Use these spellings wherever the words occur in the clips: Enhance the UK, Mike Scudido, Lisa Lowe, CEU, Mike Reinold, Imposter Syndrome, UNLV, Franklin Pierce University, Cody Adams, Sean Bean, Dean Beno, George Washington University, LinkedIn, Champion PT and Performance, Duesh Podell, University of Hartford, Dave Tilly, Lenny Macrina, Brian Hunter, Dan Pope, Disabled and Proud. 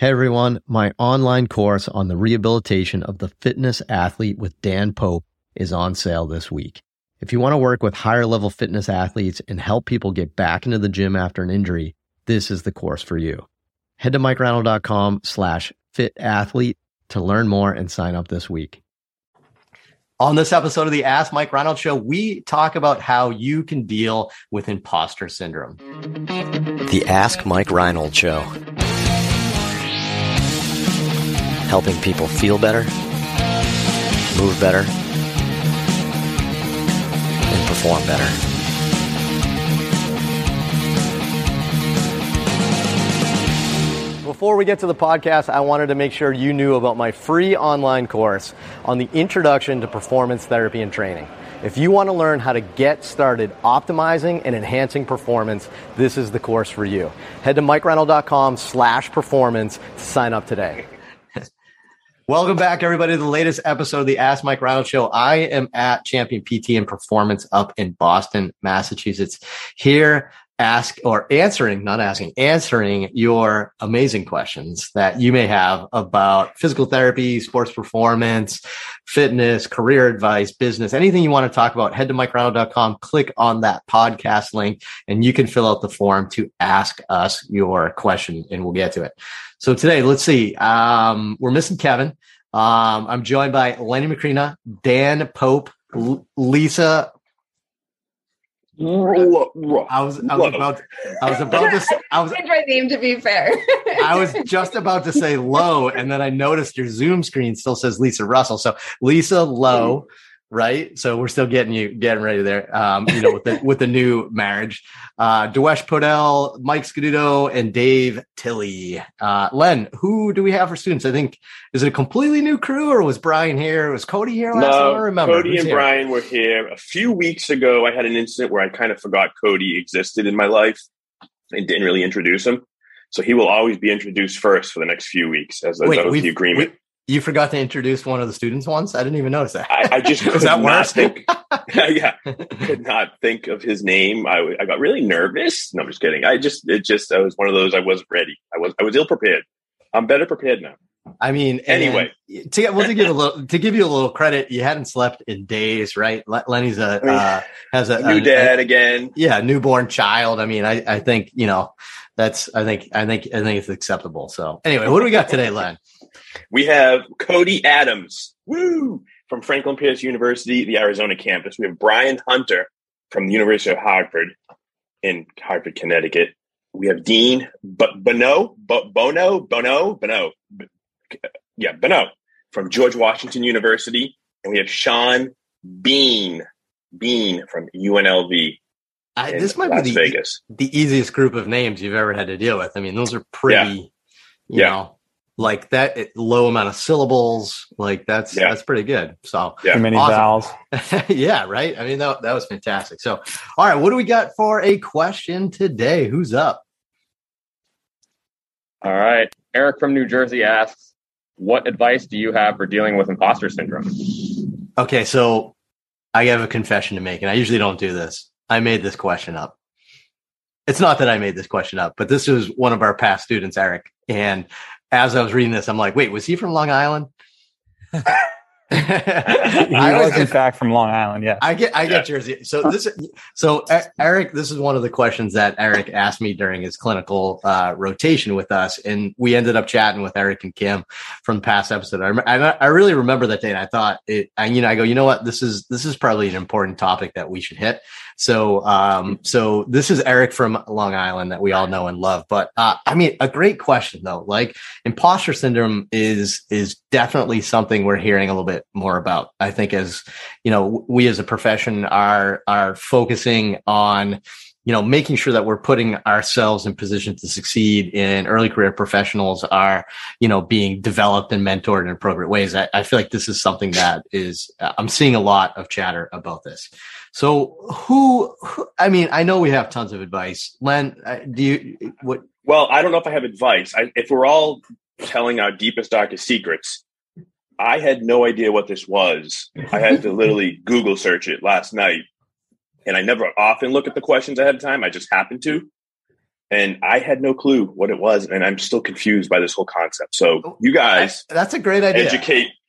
Hey everyone, my online course on the rehabilitation of the fitness athlete with Dan Pope is on sale this week. If you want to work with higher level fitness athletes and help people get back into the gym after an injury, this is the course for you. Head to MikeReinold.com/fitathlete to learn more and sign up this week. On this episode of the Ask Mike Reinold Show, we talk about how you can deal with imposter syndrome. The Ask Mike Reinold Show. Helping people feel better, move better, and perform better. Before we get to the podcast, I wanted to make sure you knew about my free online course on the Introduction to Performance Therapy and Training. If you want to learn how to get started optimizing and enhancing performance, this is the course for you. Head to MikeReinold.com/performance to sign up today. Welcome back, everybody, to the latest episode of the Ask Mike Reinold Show. I am at Champion PT and Performance up in Boston, Massachusetts. Here, answering your amazing questions that you may have about physical therapy, sports performance, fitness, career advice, business, anything you want to talk about. Head to MikeReinold.com, click on that podcast link, and you can fill out the form to ask us your question, and we'll get to it. So today, let's see. We're missing Kevin. I'm joined by Lenny Macrina, Dan Pope, Lisa. I was just about to say Lowe, and then I noticed your Zoom screen still says Lisa Russell. So Lisa Lowe, right? So we're still getting ready there. With the new marriage, Duesh Podell, Mike Scudido, and Dave Tilly. Len, who do we have for students? I think, is it a completely new crew, or was Brian here? Was Cody here last time? I don't remember. Cody and Brian were here a few weeks ago. I had an incident where I kind of forgot Cody existed in my life and didn't really introduce him. So he will always be introduced first for the next few weeks as the agreement. You forgot to introduce one of the students once? I didn't even notice that. I just could not think. Yeah, could not think of his name. I got really nervous. No, I'm just kidding. I was one of those. I wasn't ready. I was ill prepared. I'm better prepared now. I mean, anyway, to give you a little credit, you hadn't slept in days, right? Lenny's has a new dad again. Yeah, newborn child. I mean, I think you know that's. I think it's acceptable. So anyway, what do we got today, Len? We have Cody Adams, from Franklin Pierce University, the Arizona campus. We have Brian Hunter from the University of Hartford in Hartford, Connecticut. We have Dean Beno from George Washington University, and we have Sean Bean from UNLV. This might be the easiest group of names you've ever had to deal with. I mean, those are pretty, you know. Like that low amount of syllables, like that's pretty good. So too many vowels. Yeah, right. I mean, that was fantastic. So, all right, what do we got for a question today? Who's up? All right, Eric from New Jersey asks, "What advice do you have for dealing with imposter syndrome?" Okay, so I have a confession to make, and I usually don't do this. I made this question up. It's not that I made this question up, but this was one of our past students, Eric, and as I was reading this, I'm like, wait, was he from Long Island? he was in fact from Long Island. Yeah, I get Jersey. So Eric, this is one of the questions that Eric asked me during his clinical rotation with us. And we ended up chatting with Eric and Kim from the past episode. I really remember that day. And I thought I go, this is probably an important topic that we should hit. So this is Eric from Long Island that we all know and love, but I mean, a great question though. Like imposter syndrome is definitely something we're hearing a little bit more about. I think as you know, we as a profession are focusing on, you know, making sure that we're putting ourselves in position to succeed, in early career professionals are, you know, being developed and mentored in appropriate ways. I feel like this is something that is, I'm seeing a lot of chatter about this. So I know we have tons of advice. Len, I don't know if I have advice. If we're all telling our deepest, darkest secrets, I had no idea what this was. I had to literally Google search it last night. And I never often look at the questions ahead of time. I just happened to. And I had no clue what it was, and I'm still confused by this whole concept. So you guys, that's a great idea.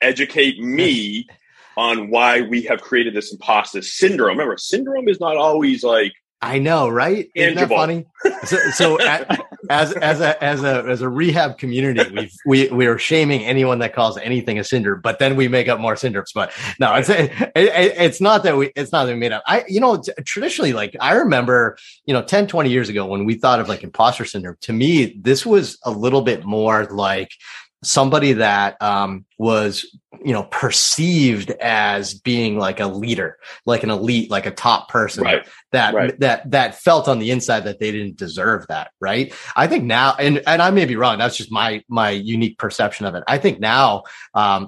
Educate me on why we have created this imposter syndrome. Remember, syndrome is not always like, I know, right? Isn't that funny? As a rehab community, we are shaming anyone that calls anything a syndrome, but then we make up more syndromes. But no, it's not that we made up. Traditionally, like I remember, 10, 20 years ago when we thought of like imposter syndrome, to me, this was a little bit more like somebody that was, perceived as being like a leader, like an elite, like a top person, right. that felt on the inside that they didn't deserve that. Right. I think now, and I may be wrong. That's just my unique perception of it. I think now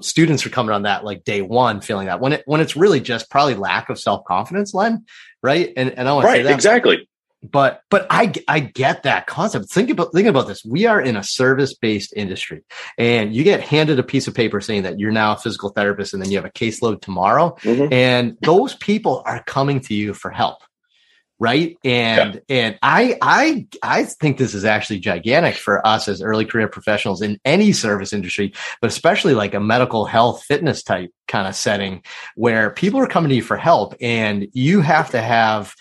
students are coming on that like day one, feeling that when it's really just probably lack of self-confidence, Len. Right. And I want to say that. Exactly. But I get that concept. Think about this. We are in a service-based industry, and you get handed a piece of paper saying that you're now a physical therapist, and then you have a caseload tomorrow. Mm-hmm. And those people are coming to you for help. Right. And I think this is actually gigantic for us as early career professionals in any service industry, but especially like a medical health fitness type kind of setting where people are coming to you for help, and you have to have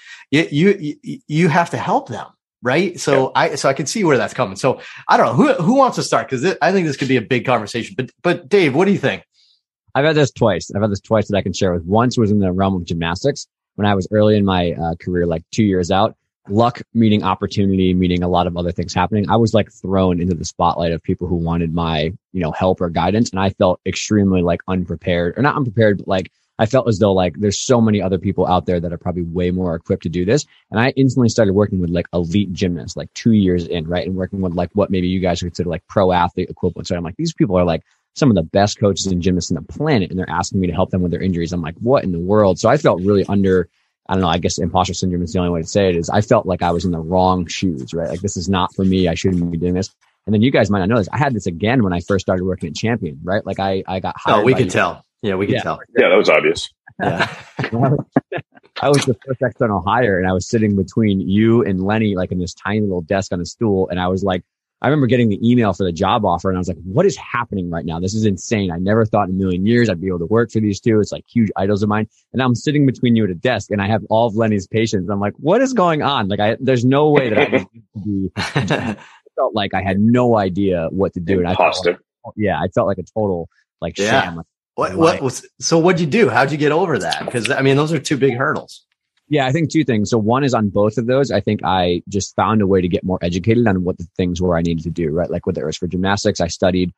you have to help them. Right. So yeah. I can see where that's coming. So I don't know who wants to start, because I think this could be a big conversation, but Dave, what do you think? I've had this twice that I can share with. Once was in the realm of gymnastics. When I was early in my career, like 2 years out, luck meeting opportunity, meeting a lot of other things happening. I was like thrown into the spotlight of people who wanted my, help or guidance. And I felt extremely like unprepared, or not unprepared, but like I felt as though like there's so many other people out there that are probably way more equipped to do this. And I instantly started working with like elite gymnasts, like 2 years in, right? And working with like what maybe you guys consider like pro athlete equivalent. So I'm like, these people are like some of the best coaches and gymnasts on the planet, and they're asking me to help them with their injuries. I'm like, what in the world? So I felt really under, I don't know, I guess imposter syndrome is the only way to say it, is I felt like I was in the wrong shoes, right? Like this is not for me. I shouldn't be doing this. And then you guys might not know this. I had this again when I first started working at Champion, right? Like I got hired. Oh, we can tell. Yeah, we can tell. Yeah, that was obvious. Yeah. I was the first external hire, and I was sitting between you and Lenny, like in this tiny little desk on a stool. And I was like, I remember getting the email for the job offer, and I was like, what is happening right now? This is insane. I never thought in a million years I'd be able to work for these two. It's like huge idols of mine. And I'm sitting between you at a desk, and I have all of Lenny's patients. I'm like, what is going on? Like, there's no way that I was going to be. I felt like I had no idea what to do. And I felt like a total like sham. Like, So what'd you do? How'd you get over that? Because I mean, those are two big hurdles. Yeah, I think two things. So one is on both of those, I think I just found a way to get more educated on what the things were I needed to do, right? Like whether it was for gymnastics, I studied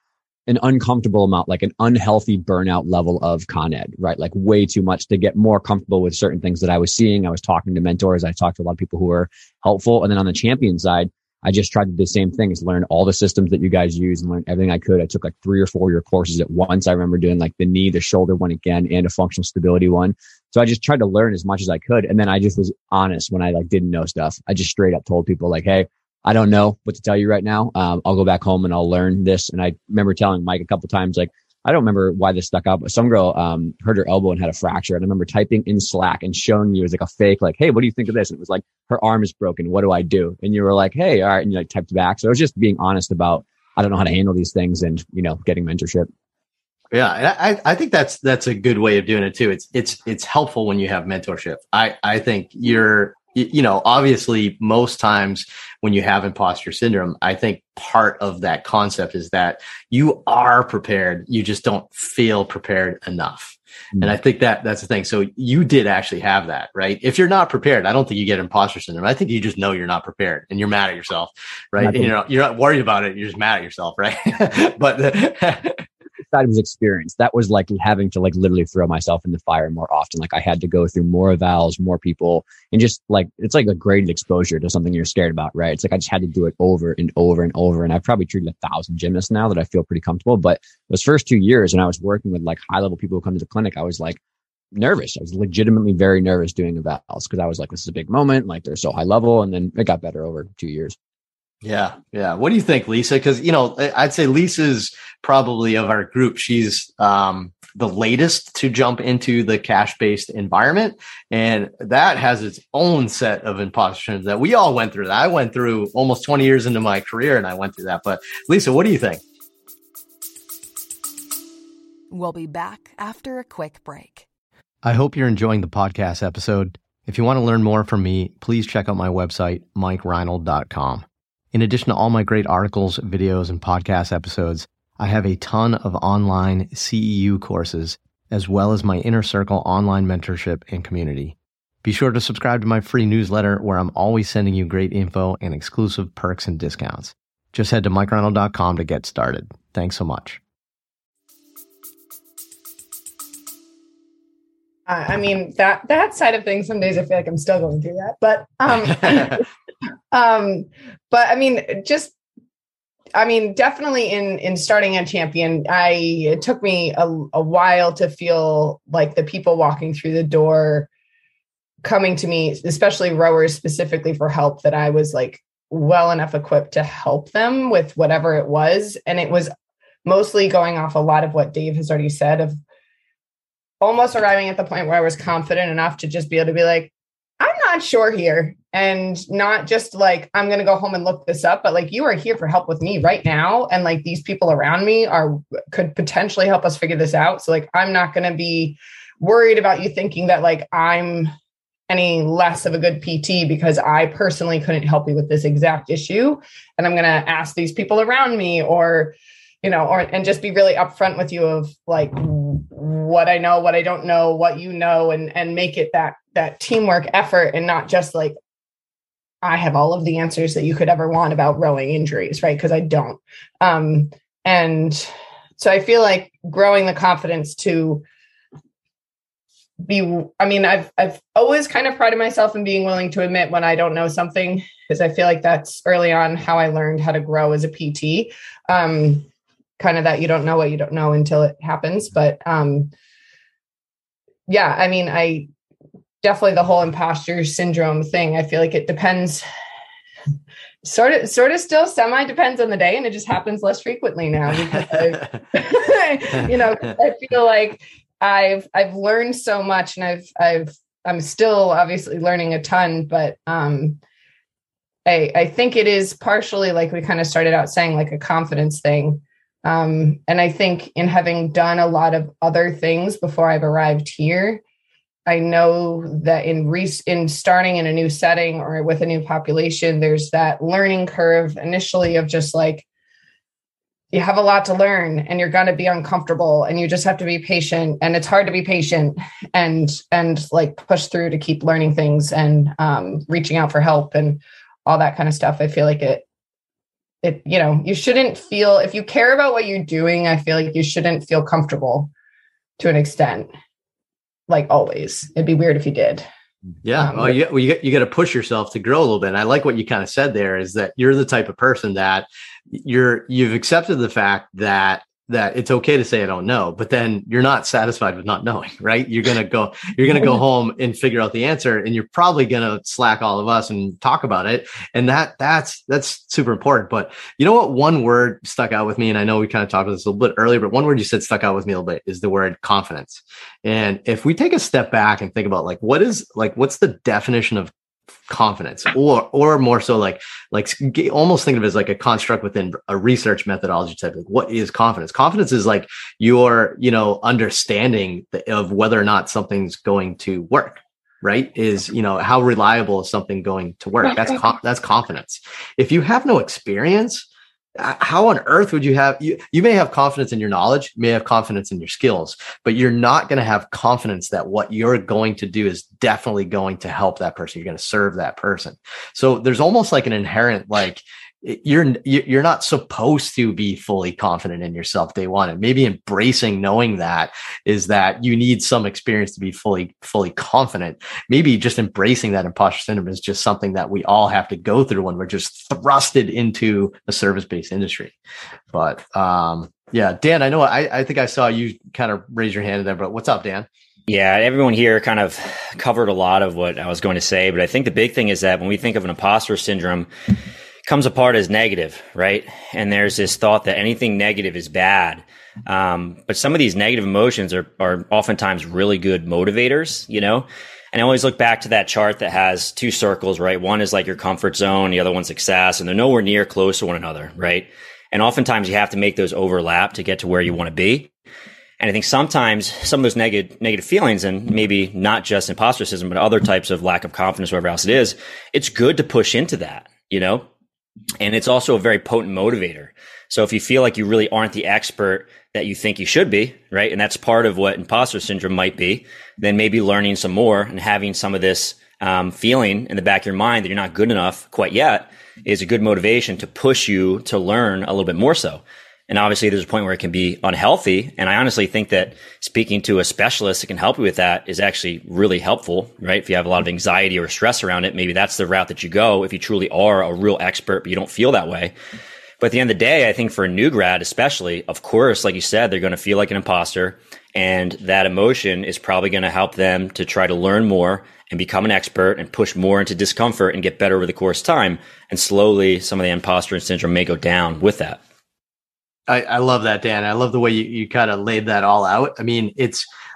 an uncomfortable amount, like an unhealthy burnout level of Con Ed, right? Like way too much, to get more comfortable with certain things that I was seeing. I was talking to mentors. I talked to a lot of people who were helpful. And then on the Champion side, I just tried to do the same things, learn all the systems that you guys use and learn everything I could. I took like 3 or 4 year courses at once. I remember doing like the knee, the shoulder one again, and a functional stability one. So I just tried to learn as much as I could. And then I just was honest when I like didn't know stuff. I just straight up told people like, hey, I don't know what to tell you right now. I'll go back home and I'll learn this. And I remember telling Mike a couple times, like, I don't remember why this stuck out, but some girl hurt her elbow and had a fracture. And I remember typing in Slack and showing you as like a fake, like, hey, what do you think of this? And it was like, her arm is broken. What do I do? And you were like, hey, all right. And you like typed back. So it was just being honest about, I don't know how to handle these things, and, getting mentorship. Yeah. And I think that's a good way of doing it too. It's helpful when you have mentorship. I think you're, obviously most times when you have imposter syndrome, I think part of that concept is that you are prepared. You just don't feel prepared enough. Mm-hmm. And I think that's the thing. So you did actually have that, right? If you're not prepared, I don't think you get imposter syndrome. I think you just know you're not prepared and you're mad at yourself, right? And you're not worried about it. You're just mad at yourself, right? But it was experience. That was like having to like literally throw myself in the fire more often. Like I had to go through more evals, more people, and just like, it's like a graded exposure to something you're scared about, right? It's like, I just had to do it over and over and over. And I've probably treated 1,000 gymnasts now that I feel pretty comfortable. But those first 2 years when I was working with like high level people who come to the clinic, I was like nervous. I was legitimately very nervous doing evals because I was like, this is a big moment. Like they're so high level. And then it got better over 2 years. Yeah. Yeah. What do you think, Lisa? Because, I'd say Lisa's probably of our group. She's the latest to jump into the cash-based environment. And that has its own set of imposter syndrome that we all went through. I went through almost 20 years into my career and I went through that. But Lisa, what do you think? We'll be back after a quick break. I hope you're enjoying the podcast episode. If you want to learn more from me, please check out my website, MikeReinold.com. In addition to all my great articles, videos, and podcast episodes, I have a ton of online CEU courses, as well as my Inner Circle online mentorship and community. Be sure to subscribe to my free newsletter where I'm always sending you great info and exclusive perks and discounts. Just head to MikeReinold.com to get started. Thanks so much. I mean, that side of things, some days I feel like I'm still going through that, but, but I mean, definitely in starting at Champion, it took me a while to feel like the people walking through the door coming to me, especially rowers specifically for help, that I was like well enough equipped to help them with whatever it was. And it was mostly going off a lot of what Dave has already said of almost arriving at the point where I was confident enough to just be able to be like, I'm not sure here. And not just like, I'm going to go home and look this up, but like, you are here for help with me right now. And like, these people around me could potentially help us figure this out. So like, I'm not going to be worried about you thinking that like, I'm any less of a good PT because I personally couldn't help you with this exact issue. And I'm going to ask these people around me or just be really upfront with you of like what I know, what I don't know, what you know, and make it that teamwork effort and not just like, I have all of the answers that you could ever want about rowing injuries, right? Because I don't. And so I feel like growing the confidence to be, I mean, I've always kind of prided myself in being willing to admit when I don't know something, because I feel like that's early on how I learned how to grow as a PT. Kind of that you don't know what you don't know until it happens. But I definitely the whole imposter syndrome thing, I feel like it depends sort of still semi depends on the day. And it just happens less frequently now because I feel like I've learned so much and I'm still obviously learning a ton, but I think it is partially like we kind of started out saying like a confidence thing. And I think in having done a lot of other things before I've arrived here, I know that in starting in a new setting or with a new population, there's that learning curve initially of just like, you have a lot to learn and you're going to be uncomfortable and you just have to be patient, and it's hard to be patient and like push through to keep learning things and reaching out for help and all that kind of stuff. I feel like you shouldn't feel, if you care about what you're doing, I feel like you shouldn't feel comfortable to an extent, like always. It'd be weird if you did. Yeah. You got to push yourself to grow a little bit. And I like what you kind of said there is that you're the type of person that you've accepted the fact that it's okay to say, I don't know, but then you're not satisfied with not knowing, right? You're going to go home and figure out the answer, and you're probably going to slack all of us and talk about it. And that's super important. But you know what? One word stuck out with me, and I know we kind of talked about this a little bit earlier, but one word you said stuck out with me a little bit is the word confidence. And if we take a step back and think about like, what's the definition of confidence, or more so like almost think of it as like a construct within a research methodology type. Like, what is confidence? Confidence is like your, understanding of whether or not something's going to work, right? Is, how reliable is something going to work? That's confidence. If you have no experience, how on earth would you have, you may have confidence in your knowledge, you may have confidence in your skills, but you're not going to have confidence that what you're going to do is definitely going to help that person. You're going to serve that person. So there's almost like an inherent, like you're not supposed to be fully confident in yourself day one. And maybe embracing knowing that is that you need some experience to be fully confident. Maybe just embracing that imposter syndrome is just something that we all have to go through when we're just thrusted into a service-based industry. But Dan, I know I think I saw you kind of raise your hand there, but what's up, Dan? Yeah, everyone here kind of covered a lot of what I was going to say, but I think the big thing is that when we think of an imposter syndrome, comes apart as negative, right? And there's this thought that anything negative is bad. But some of these negative emotions are oftentimes really good motivators, you know? And I always look back to that chart that has two circles, right? One is like your comfort zone, the other one's success, and they're nowhere near close to one another, right? And oftentimes you have to make those overlap to get to where you want to be. And I think sometimes some of those negative feelings, and maybe not just impostorism, but other types of lack of confidence, whatever else it is, it's good to push into that, you know? And it's also a very potent motivator. So if you feel like you really aren't the expert that you think you should be, right? And that's part of what imposter syndrome might be, then maybe learning some more and having some of this feeling in the back of your mind that you're not good enough quite yet is a good motivation to push you to learn a little bit more so. And obviously there's a point where it can be unhealthy. And I honestly think that speaking to a specialist that can help you with that is actually really helpful, right? If you have a lot of anxiety or stress around it, maybe that's the route that you go if you truly are a real expert, but you don't feel that way. But at the end of the day, I think for a new grad, especially, of course, like you said, they're going to feel like an imposter, and that emotion is probably going to help them to try to learn more and become an expert and push more into discomfort and get better over the course of time. And slowly some of the imposter syndrome may go down with that. I love that, Dan. I love the way you kind of laid that all out. I mean,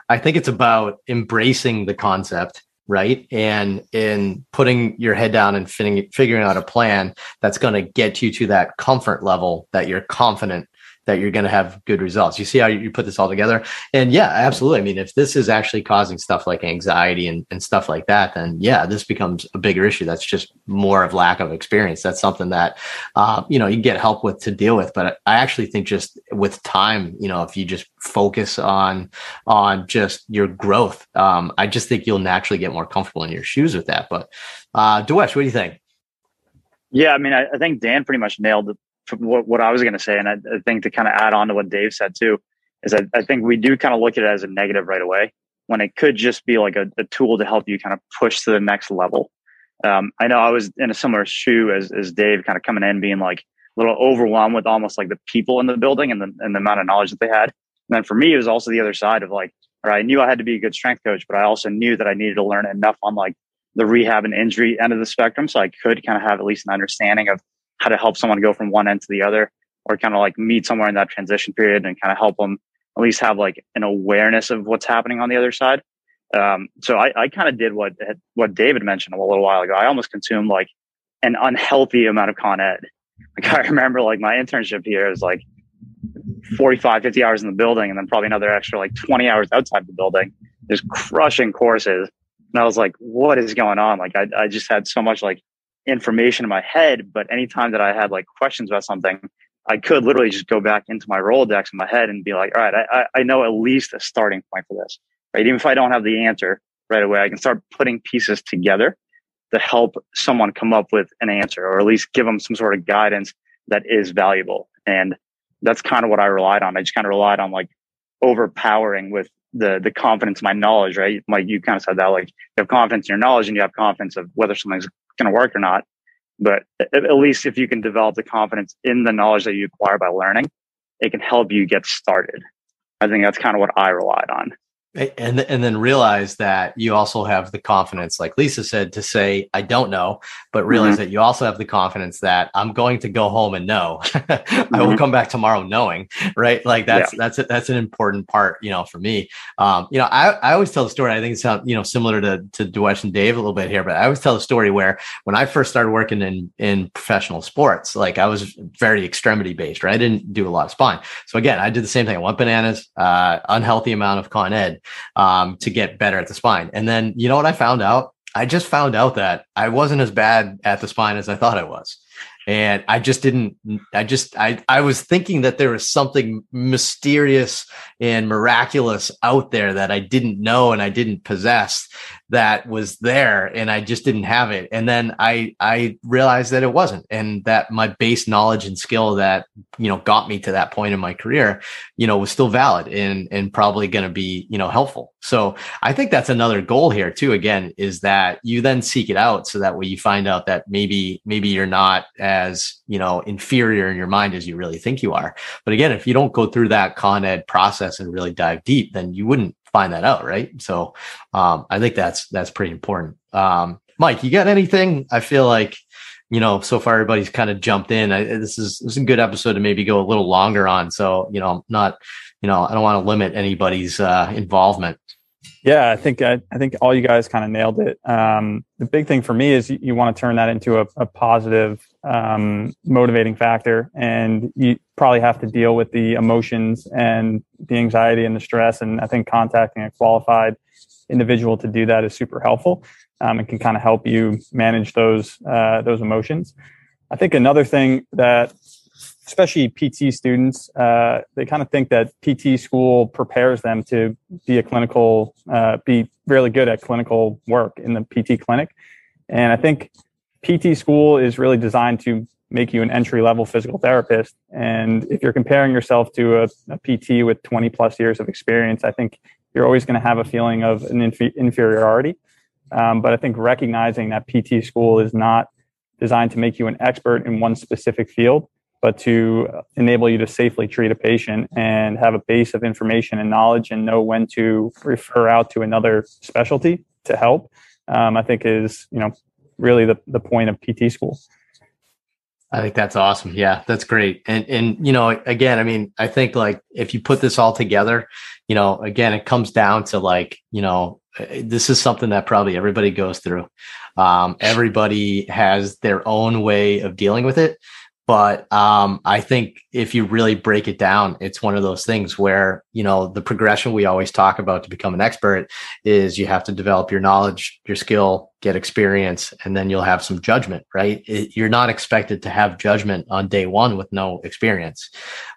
I think it's about embracing the concept, right? And in putting your head down and figuring out a plan that's going to get you to that comfort level that you're confident that you're going to have good results. You see how you put this all together? And yeah, absolutely. I mean, if this is actually causing stuff like anxiety and stuff like that, then yeah, this becomes a bigger issue. That's just more of lack of experience. That's something that, you can get help with to deal with. But I actually think just with time, if you just focus on just your growth, I just think you'll naturally get more comfortable in your shoes with that. But Duesh, what do you think? Yeah, I mean, I think Dan pretty much nailed it. What I was going to say, and I think to kind of add on to what Dave said too, is that I think we do kind of look at it as a negative right away when it could just be like a tool to help you kind of push to the next level. I know I was in a similar shoe as Dave, kind of coming in being like a little overwhelmed with almost like the people in the building and the amount of knowledge that they had. And then for me, it was also the other side of like, all right, I knew I had to be a good strength coach, but I also knew that I needed to learn enough on like the rehab and injury end of the spectrum, so I could kind of have at least an understanding of how to help someone go from one end to the other, or kind of like meet somewhere in that transition period and kind of help them at least have like an awareness of what's happening on the other side. So I kind of did what David mentioned a little while ago. I almost consumed like an unhealthy amount of con ed. Like I remember like my internship here was like 45, 50 hours in the building and then probably another extra like 20 hours outside the building, just crushing courses. And I was like, what is going on? Like I just had so much like information in my head, but anytime that I had like questions about something, I could literally just go back into my Rolodex in my head and be like, all right, I know at least a starting point for this, right? Even if I don't have the answer right away, I can start putting pieces together to help someone come up with an answer, or at least give them some sort of guidance that is valuable. And that's kind of what I relied on. I just kind of relied on like overpowering with the confidence in my knowledge, right? Like you kind of said that, like you have confidence in your knowledge and you have confidence of whether something's going to work or not. But at least if you can develop the confidence in the knowledge that you acquire by learning, it can help you get started. I think that's kind of what I relied on. And then realize that you also have the confidence, like Lisa said, to say, I don't know, but realize that you also have the confidence that I'm going to go home and know. I will come back tomorrow knowing, right? Like that's an important part, for me. I always tell the story. I think it's similar to Duesh and Dave a little bit here, but I always tell the story where when I first started working in professional sports, like I was very extremity based, right? I didn't do a lot of spine. So again, I did the same thing. I went bananas, unhealthy amount of con ed, to get better at the spine. And then, you know what I found out? I just found out that I wasn't as bad at the spine as I thought I was. And I was thinking that there was something mysterious and miraculous out there that I didn't know and I didn't possess that was there, and I just didn't have it. And then I realized that it wasn't, and that my base knowledge and skill that, got me to that point in my career, was still valid and probably going to be, helpful. So I think that's another goal here too, again, is that you then seek it out so that way you find out that maybe you're not as, inferior in your mind as you really think you are. But again, if you don't go through that con ed process and really dive deep, then you wouldn't find that out, right? So I think that's pretty important. Mike, you got anything? I feel like you know, so far everybody's kind of jumped in. This is a good episode to maybe go a little longer on. So, you know, I'm not, you know, I don't want to limit anybody's involvement. Yeah, I think all you guys kind of nailed it. The big thing for me is you want to turn that into a positive, motivating factor, and you probably have to deal with the emotions and the anxiety and the stress. And I think contacting a qualified individual to do that is super helpful. It can kind of help you manage those emotions. I think another thing that, especially PT students, they kind of think that PT school prepares them to be a clinical, be really good at clinical work in the PT clinic. And I think PT school is really designed to make you an entry-level physical therapist. And if you're comparing yourself to a PT with 20 plus years of experience, I think you're always going to have a feeling of an inferiority. But I think recognizing that PT school is not designed to make you an expert in one specific field, but to enable you to safely treat a patient and have a base of information and knowledge and know when to refer out to another specialty to help, I think is, you know, really the point of PT school. I think that's awesome. Yeah, that's great. And, you know, again, I mean, I think like if you put this all together, you know, again, it comes down to like, you know, this is something that probably everybody goes through. Everybody has their own way of dealing with it. But I think if you really break it down, it's one of those things where, you know, the progression we always talk about to become an expert is you have to develop your knowledge, your skill, get experience, and then you'll have some judgment, right? You're not expected to have judgment on day one with no experience.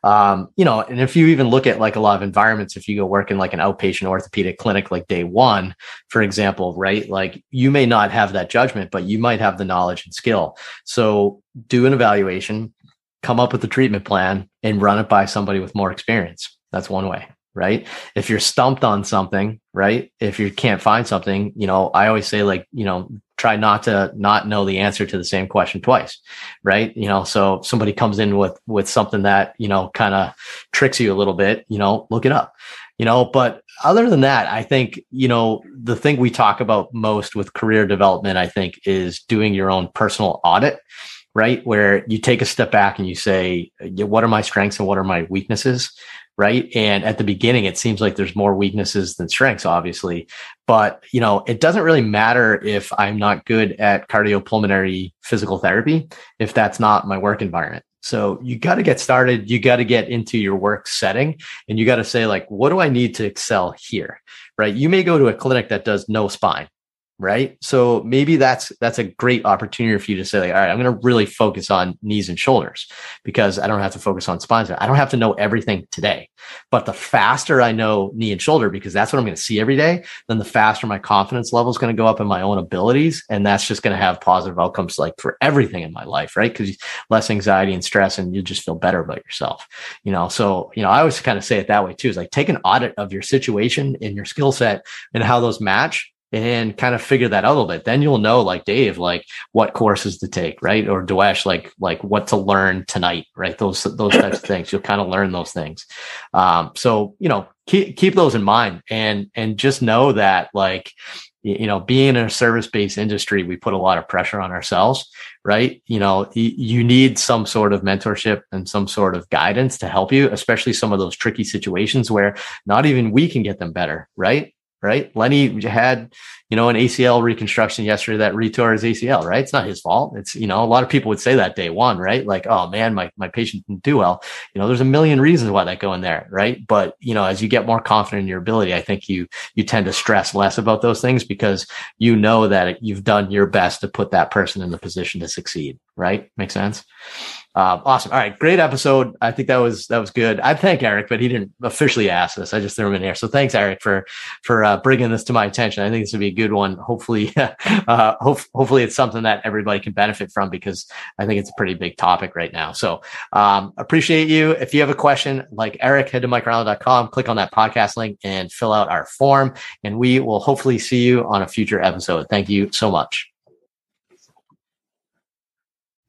You know, and if you even look at like a lot of environments, if you go work in like an outpatient orthopedic clinic, like day one, for example, right? Like you may not have that judgment, but you might have the knowledge and skill. So do an evaluation, come up with a treatment plan, and run it by somebody with more experience. That's one way. Right? If you're stumped on something, right? If you can't find something, you know, I always say like, you know, try not to not know the answer to the same question twice. Right. You know, so somebody comes in with something that, you know, kind of tricks you a little bit, you know, look it up, you know, but other than that, I think, you know, the thing we talk about most with career development, I think, is doing your own personal audit. Right? Where you take a step back and you say, what are my strengths and what are my weaknesses? Right? And at the beginning, it seems like there's more weaknesses than strengths, obviously. But, you know, it doesn't really matter if I'm not good at cardiopulmonary physical therapy, if that's not my work environment. So you got to get started. You got to get into your work setting, and you got to say, like, what do I need to excel here? Right? You may go to a clinic that does no spine. Right. So maybe that's a great opportunity for you to say, like, all right, I'm going to really focus on knees and shoulders because I don't have to focus on spines. I don't have to know everything today, but the faster I know knee and shoulder, because that's what I'm going to see every day, then the faster my confidence level is going to go up in my own abilities. And that's just going to have positive outcomes, like for everything in my life. Right. Cause less anxiety and stress, and you just feel better about yourself, you know? So, you know, I always kind of say it that way too, is like take an audit of your situation and your skill set and how those match, and kind of figure that out a little bit. Then you'll know, like Dave, like what courses to take, right? Or Duesh, like what to learn tonight, right? Those types of things. You'll kind of learn those things. So, you know, keep those in mind, and just know that, like, you know, being in a service-based industry, we put a lot of pressure on ourselves, right? You know, you need some sort of mentorship and some sort of guidance to help you, especially some of those tricky situations where not even we can get them better, right? Right. Lenny had, you know, an ACL reconstruction yesterday that retore his ACL, right? It's not his fault. It's, you know, a lot of people would say that day one, right? Like, oh man, my patient didn't do well. You know, there's a million reasons why that go in there. Right. But, you know, as you get more confident in your ability, I think you tend to stress less about those things because you know that you've done your best to put that person in the position to succeed. Right. Makes sense. Awesome. All right. Great episode. I think that was good. I thank Eric, but he didn't officially ask this. I just threw him in here. So thanks, Eric, for bringing this to my attention. I think this would be a good one. Hopefully it's something that everybody can benefit from, because I think it's a pretty big topic right now. So, appreciate you. If you have a question, like Eric, head to MikeReinold.com, click on that podcast link and fill out our form, and we will hopefully see you on a future episode. Thank you so much.